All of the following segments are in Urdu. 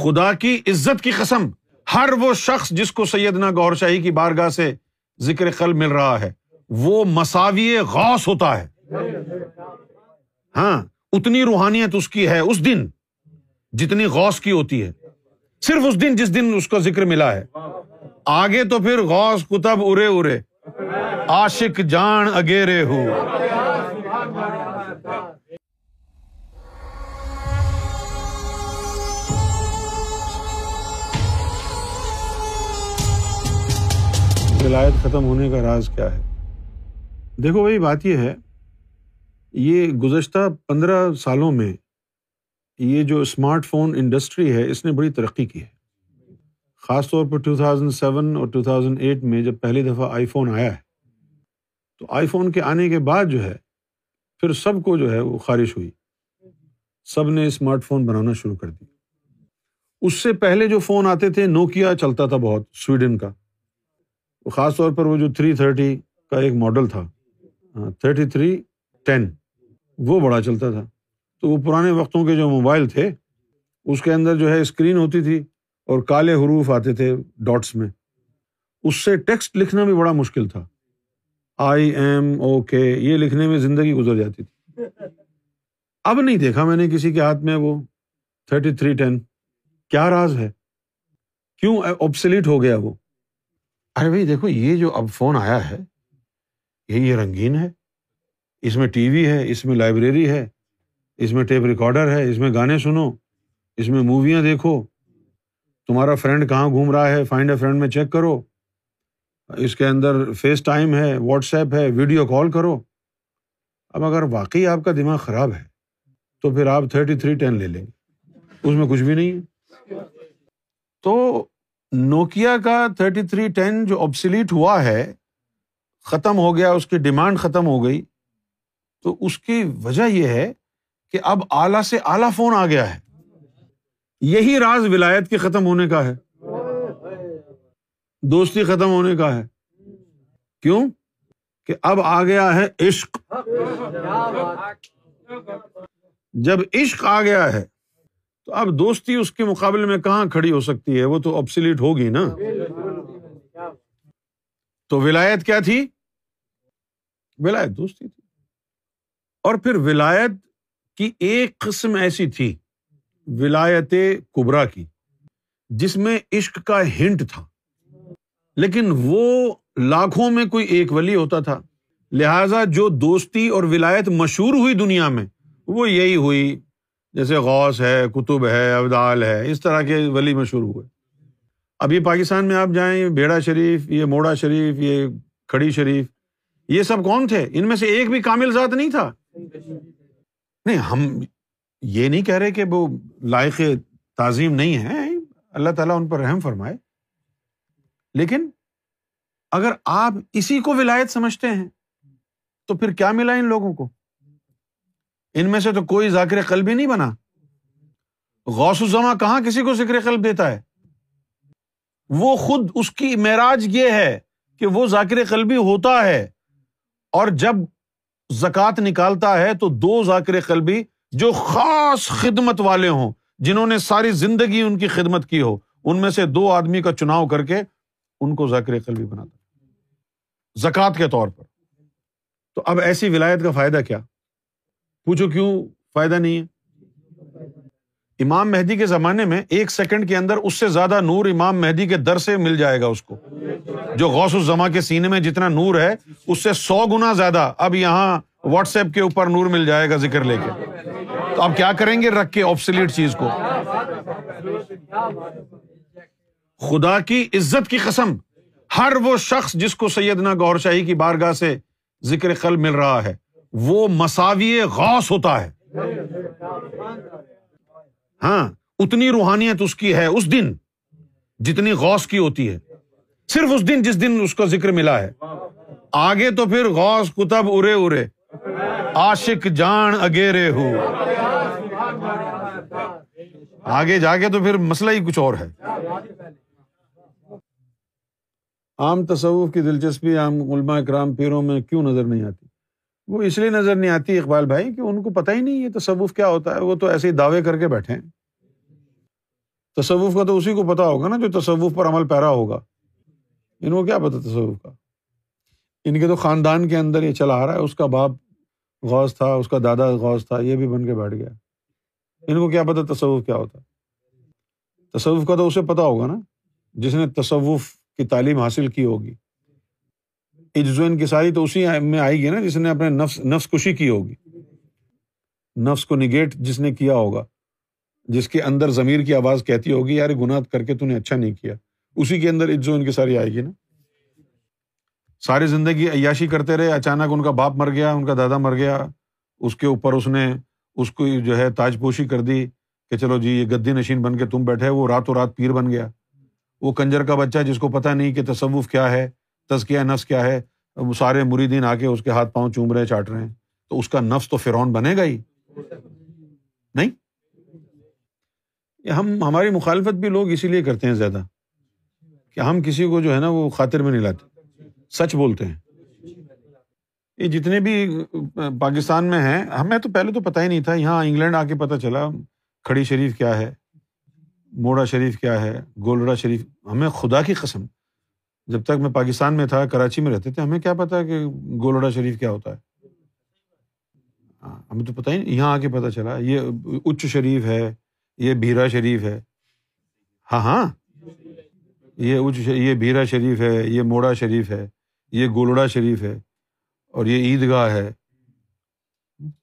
خدا کی عزت کی قسم، ہر وہ شخص جس کو سیدنا گوھر شاہی کی بارگاہ سے ذکر قلب مل رہا ہے وہ مساوی غوث ہوتا ہے۔ ہاں، اتنی روحانیت اس کی ہے اس دن جتنی غوث کی ہوتی ہے، صرف اس دن جس دن اس کو ذکر ملا ہے۔ آگے تو پھر غوث کتب ارے ارے، عاشق جان اگیرے ہو۔ ولایت ختم ہونے کا راز کیا ہے؟ دیکھو وہی بات یہ ہے، یہ گزشتہ 15 سالوں میں یہ جو اسمارٹ فون انڈسٹری ہے اس نے بڑی ترقی کی ہے، خاص طور پر 2007 اور 2008 میں جب پہلی دفعہ آئی فون آیا ہے، تو آئی فون کے آنے کے بعد جو ہے پھر سب کو جو ہے وہ خارش ہوئی، سب نے اسمارٹ فون بنانا شروع کر دی۔ اس سے پہلے جو فون آتے تھے، نوکیا چلتا تھا بہت، سویڈن کا، خاص طور پر وہ جو 330 کا ایک ماڈل تھا، 3310، وہ بڑا چلتا تھا۔ تو وہ پرانے وقتوں کے جو موبائل تھے اس کے اندر جو ہے اسکرین ہوتی تھی اور کالے حروف آتے تھے ڈاٹس میں، اس سے ٹیکسٹ لکھنا بھی بڑا مشکل تھا، IMOK یہ لکھنے میں زندگی گزر جاتی تھی۔ اب نہیں دیکھا میں نے کسی کے ہاتھ میں وہ 3310، کیا راز ہے؟ کیوں آبسولیٹ ہو گیا وہ؟ ارے بھائی دیکھو، یہ جو اب فون آیا ہے یہ رنگین ہے، اس میں ٹی وی ہے، اس میں لائبریری ہے، اس میں ٹیپ ریکارڈر ہے، اس میں گانے سنو، اس میں موویاں دیکھو، تمہارا فرینڈ کہاں گھوم رہا ہے فائنڈ اے فرینڈ میں چیک کرو، اس کے اندر فیس ٹائم ہے، واٹس ایپ ہے، ویڈیو کال کرو۔ اب اگر واقعی آپ کا دماغ خراب ہے تو پھر آپ 3310 لے لیں گے، اس میں کچھ بھی نہیں ہے۔ تو نوکیا کا 3310 جو ابسلیٹ ہوا ہے، ختم ہو گیا، اس کی ڈیمانڈ ختم ہو گئی، تو اس کی وجہ یہ ہے کہ اب اعلیٰ سے اعلیٰ فون آ گیا ہے۔ یہی راز ولایت کے ختم ہونے کا ہے، دوستی ختم ہونے کا ہے۔ کیوں کہ اب آ گیا ہے عشق۔ جب عشق آ گیا ہے تو اب دوستی اس کے مقابلے میں کہاں کھڑی ہو سکتی ہے؟ وہ تو ابسلیٹ ہوگی نا۔ تو ولایت کیا تھی؟ ولایت دوستی تھی۔ اور پھر ولایت کی ایک قسم ایسی تھی، ولایت کبریٰ کی، جس میں عشق کا ہنٹ تھا، لیکن وہ لاکھوں میں کوئی ایک ولی ہوتا تھا، لہٰذا جو دوستی اور ولایت مشہور ہوئی دنیا میں وہ یہی ہوئی، جیسے غوث ہے، کتب ہے، ابدال ہے، اس طرح کے ولی مشہور ہوئے۔ ابھی پاکستان میں آپ جائیں، یہ بیڑا شریف، یہ موڑا شریف، یہ کھڑی شریف، یہ سب کون تھے؟ ان میں سے ایک بھی کامل ذات نہیں تھا۔ نہیں، ہم یہ نہیں کہہ رہے کہ وہ لائق تعظیم نہیں ہیں، اللہ تعالیٰ ان پر رحم فرمائے، لیکن اگر آپ اسی کو ولایت سمجھتے ہیں تو پھر کیا ملا ان لوگوں کو؟ ان میں سے تو کوئی ذاکر قلب ہی نہیں بنا۔ غوث الزماں کہاں کسی کو ذکر قلب دیتا ہے؟ وہ خود اس کی معراج یہ ہے کہ وہ ذاکر قلبی ہوتا ہے، اور جب زکوٰۃ نکالتا ہے تو 2 ذاکر قلبی جو خاص خدمت والے ہوں، جنہوں نے ساری زندگی ان کی خدمت کی ہو، ان میں سے 2 آدمی کا چناؤ کر کے ان کو ذاکر قلبی بناتا ہے زکوٰۃ کے طور پر۔ تو اب ایسی ولایت کا فائدہ کیا؟ پوچھو کیوں فائدہ نہیں ہے؟ امام مہدی کے زمانے میں 1 سیکنڈ کے اندر اس سے زیادہ نور امام مہدی کے در سے مل جائے گا اس کو، جو غوث الزماں کے سینے میں جتنا نور ہے اس سے 100 گنا زیادہ اب یہاں واٹس ایپ کے اوپر نور مل جائے گا ذکر لے کے۔ تو اب کیا کریں گے رکھ کے آبسولیٹ چیز کو؟ خدا کی عزت کی قسم، ہر وہ شخص جس کو سیدنا گوھر شاہی کی بارگاہ سے ذکر قلب مل رہا ہے وہ مساوی غوث ہوتا ہے۔ ہاں، اتنی روحانیت اس کی ہے اس دن جتنی غوث کی ہوتی ہے، صرف اس دن جس دن اس کو ذکر ملا ہے۔ آگے تو پھر غوث کتب ارے ارے، عاشق جان اگیرے ہو۔ آگے جا کے تو پھر مسئلہ ہی کچھ اور ہے۔ عام تصوف کی دلچسپی عام علماء کرام پیروں میں کیوں نظر نہیں آتی؟ وہ اس لیے نظر نہیں آتی اقبال بھائی کہ ان کو پتہ ہی نہیں یہ تصوف کیا ہوتا ہے، وہ تو ایسے ہی دعوے کر کے بیٹھے ہیں۔ تصوف کا تو اسی کو پتا ہوگا نا جو تصوف پر عمل پیرا ہوگا، ان کو کیا پتا تصوف کا؟ ان کے تو خاندان کے اندر یہ چلا آ رہا ہے، اس کا باپ غوث تھا، اس کا دادا غوث تھا، یہ بھی بن کے بیٹھ گیا، ان کو کیا پتا تصوف کیا ہوتا ہے؟ تصوف کا تو اسے پتا ہوگا نا جس نے تصوف کی تعلیم حاصل کی ہوگی۔ عجز و انکساری تو اسی میں آئے گی نا جس نے اپنے نفس کشی کی ہوگی، نفس کو نگیٹ جس نے کیا ہوگا، جس کے اندر ضمیر کی آواز کہتی ہوگی یار گناہ کر کے تو نے اچھا نہیں کیا، اسی کے اندر عجز و انکساری آئے گی نا۔ ساری زندگی عیاشی کرتے رہے، اچانک ان کا باپ مر گیا، ان کا دادا مر گیا، اس کے اوپر اس نے اس کو جو ہے تاج پوشی کر دی کہ چلو جی یہ گدی نشین بن کے تم بیٹھے، وہ راتوں رات پیر بن گیا۔ وہ کنجر کا بچہ جس کو پتہ نہیں کہ تصوف کیا ہے، تزکیہ نفس کیا ہے، سارے مریدین آ کے اس کے ہاتھ پاؤں چوم رہے، چاٹ رہے ہیں، تو اس کا نفس تو فرعون بنے گا ہی نہیں۔ ہماری مخالفت بھی لوگ اسی لیے کرتے ہیں زیادہ کہ ہم کسی کو جو ہے نا وہ خاطر میں نہیں لاتے، سچ بولتے ہیں۔ یہ جتنے بھی پاکستان میں ہیں، ہمیں تو پہلے تو پتہ ہی نہیں تھا، یہاں انگلینڈ آ کے پتہ چلا کھڑی شریف کیا ہے، موڑا شریف کیا ہے، گولڑا شریف۔ ہمیں خدا کی قسم جب تک میں پاکستان میں تھا، کراچی میں رہتے تھے، ہمیں کیا پتہ کہ گولڑا شریف کیا ہوتا ہے، ہمیں تو پتہ ہی نہیں، یہاں آ کے پتہ چلا یہ اچ شریف ہے، یہ بھیرا شریف ہے، ہاں یہ بھیرا شریف ہے، یہ موڑا شریف ہے، یہ گولڑا شریف ہے، اور یہ عید گاہ ہے۔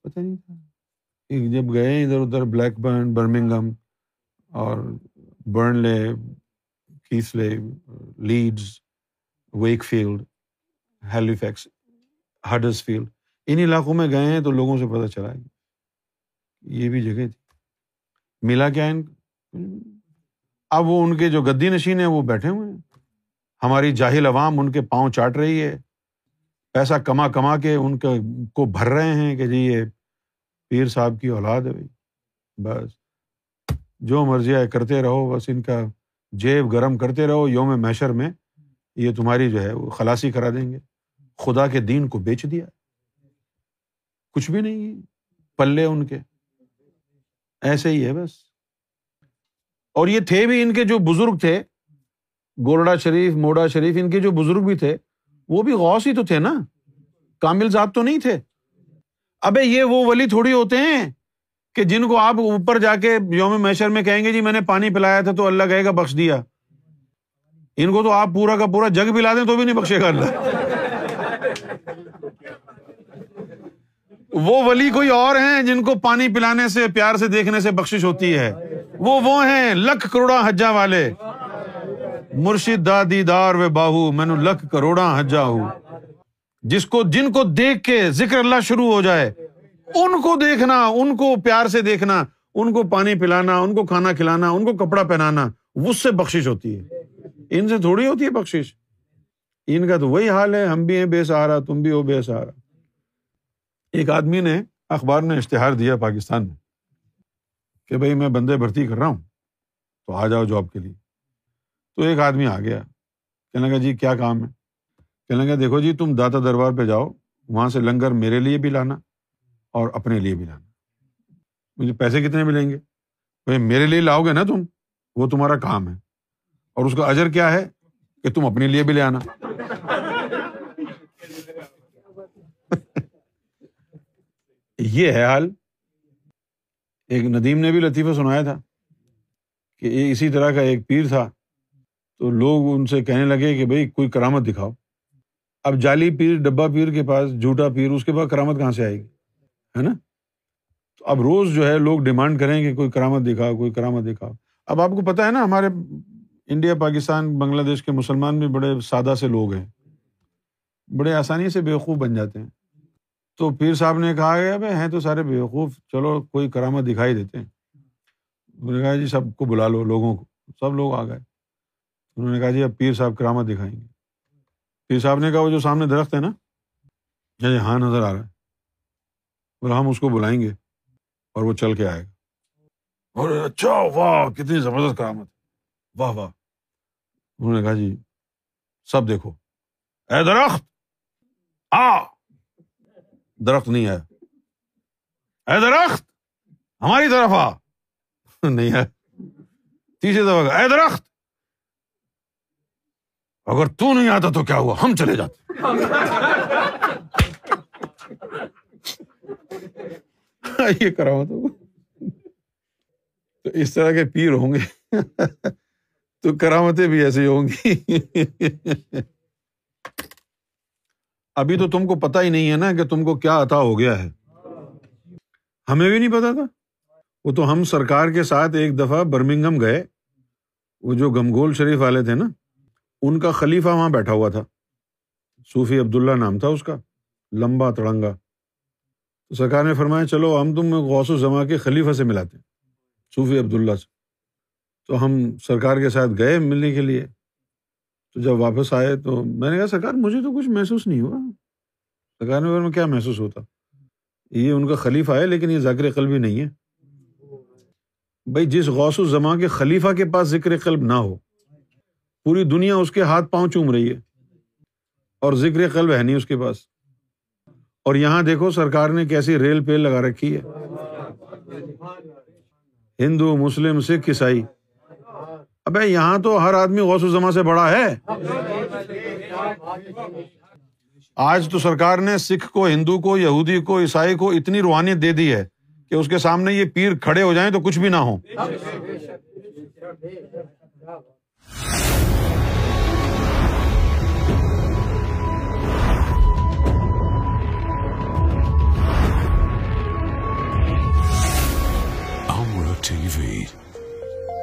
پتہ نہیں تھا، جب گئے ادھر ادھر بلیک برن، برمنگم اور برنلے، کیسلے، Leeds, Wakefield, Halifax, Huddersfield, ان علاقوں میں گئے ہیں تو لوگوں سے پتہ چلا یہ بھی جگہ تھی۔ ملا کیا ان اب وہ ان کے جو گدی نشین ہیں وہ بیٹھے ہوئے ہیں، ہماری جاہل عوام ان کے پاؤں چاٹ رہی ہے، پیسہ کما کما کے ان کو بھر رہے ہیں کہ جی یہ پیر صاحب کی اولاد ہے، بس جو مرضی ہے کرتے رہو، بس ان کا جیب گرم کرتے رہو، یوم محشر میں یہ تمہاری جو ہے وہ خلاصی کرا دیں گے۔ خدا کے دین کو بیچ دیا، کچھ بھی نہیں، پلے ان کے ایسے ہی ہے بس۔ اور یہ تھے بھی، ان کے جو بزرگ تھے، گولڑا شریف، موڑا شریف، ان کے جو بزرگ بھی تھے وہ بھی غوث ہی تو تھے نا، کامل ذات تو نہیں تھے۔ ابے یہ وہ ولی تھوڑی ہوتے ہیں کہ جن کو آپ اوپر جا کے یوم محشر میں کہیں گے جی میں نے پانی پلایا تھا تو اللہ کہے گا بخش دیا۔ ان کو تو آپ پورا کا پورا جگ پلا دیں تو بھی نہیں بخشے گا اللہ۔ وہ ولی کوئی اور ہیں جن کو پانی پلانے سے، پیار سے دیکھنے سے بخشش ہوتی ہے، وہ ہیں لکھ کروڑاں حجہ والے۔ مرشد دا دیدار و باہو، میں نو لکھ کروڑاں حجہ ہوں۔ جن کو دیکھ کے ذکر اللہ شروع ہو جائے، ان کو دیکھنا، ان کو پیار سے دیکھنا، ان کو پانی پلانا، ان کو کھانا کھلانا، ان کو کپڑا پہنانا، اس سے بخشش ہوتی ہے، ان سے تھوڑی ہوتی ہے بخشش۔ ان کا تو وہی حال ہے، ہم بھی ہیں بے سہارا، تم بھی ہو بے سہارا۔ ایک آدمی نے اخبار میں اشتہار دیا پاکستان میں کہ بھائی میں بندے بھرتی کر رہا ہوں تو آ جاؤ جاب کے لیے۔ تو ایک آدمی آ گیا، کہنے لگا جی کیا کام ہے؟ کہنے لگا دیکھو جی تم داتا دربار پہ جاؤ، وہاں سے لنگر میرے لیے بھی لانا اور اپنے لیے بھی لانا۔ مجھے پیسے کتنے ملیں گے؟ بھائی میرے لیے لاؤ گے نا تم، وہ تمہارا کام ہے، اور اس کا اجر کیا ہے کہ تم اپنے لیے بھی لے آنا۔ یہ ہے حال۔ ایک ندیم نے بھی لطیفہ سنایا تھا کہ اسی طرح کا ایک پیر تھا، تو لوگ ان سے کہنے لگے کہ بھائی کوئی کرامت دکھاؤ۔ اب جعلی پیر، ڈبہ پیر کے پاس جھوٹا پیر، اس کے پاس کرامت کہاں سے آئے گی، ہے نا؟ تو اب روز جو ہے لوگ ڈیمانڈ کریں کہ کوئی کرامت دکھاؤ، کوئی کرامت دکھاؤ۔ اب آپ کو پتہ ہے نا ہمارے انڈیا، پاکستان، بنگلہ دیش کے مسلمان بھی بڑے سادہ سے لوگ ہیں، بڑے آسانی سے بیوقوف بن جاتے ہیں۔ تو پیر صاحب نے کہا گیا بھائی ہیں تو سارے بیوقوف، چلو کوئی کرامت دکھائی دیتے ہیں۔ انہوں نے کہا جی سب کو بلا لو، لوگوں کو، سب لوگ آ گئے۔ انہوں نے کہا جی اب پیر صاحب کرامت دکھائیں گے۔ پیر صاحب نے کہا وہ جو سامنے درخت ہے نا، جی ہاں نظر آ رہا ہے، اور ہم اس کو بلائیں گے اور وہ چل کے آئے گا۔ اور اچھا، واہ کتنی زبردست کرامت، واہ واہ۔ انہوں نے کہا جی سب دیکھو، اے درخت آ، درخت نہیں آیا۔ اے درخت ہماری طرف آ، نہیں آیا۔ تیسری دفعہ اے درخت اگر تو نہیں آتا تو کیا ہوا، ہم چلے جاتے. یہ کراؤ تو اس طرح کے پیر ہوں گے تو کرامتیں بھی ایسی ہوں گی. ابھی تو تم کو پتہ ہی نہیں ہے نا کہ تم کو کیا عطا ہو گیا ہے. ہمیں بھی نہیں پتا تھا. وہ تو ہم سرکار کے ساتھ ایک دفعہ برمنگم گئے، وہ جو گمگول شریف والے تھے نا، ان کا خلیفہ وہاں بیٹھا ہوا تھا، صوفی عبداللہ نام تھا اس کا، لمبا تڑنگا. تو سرکار نے فرمایا چلو ہم تم غوث الزماں کے خلیفہ سے ملاتے ہیں، صوفی عبداللہ سے. تو ہم سرکار کے ساتھ گئے ملنے کے لیے. تو جب واپس آئے تو میں نے کہا سرکار مجھے تو کچھ محسوس نہیں ہوا. سرکار نے فرمایا کیا محسوس ہوتا، یہ ان کا خلیفہ ہے لیکن یہ ذاکر قلبی نہیں ہے. بھائی جس غوث الزماں کے خلیفہ کے پاس ذکر قلب نہ ہو، پوری دنیا اس کے ہاتھ پاؤں چوم رہی ہے اور ذکر قلب ہے نہیں اس کے پاس. اور یہاں دیکھو سرکار نے کیسی ریل پیل لگا رکھی ہے، ہندو مسلم سکھ عیسائی. ابے یہاں تو ہر آدمی غوث الزماں سے بڑا ہے. آج تو سرکار نے سکھ کو، ہندو کو، یہودی کو، عیسائی کو اتنی روحانیت دے دی ہے کہ اس کے سامنے یہ پیر کھڑے ہو جائیں تو کچھ بھی نہ ہو. ALRA TV,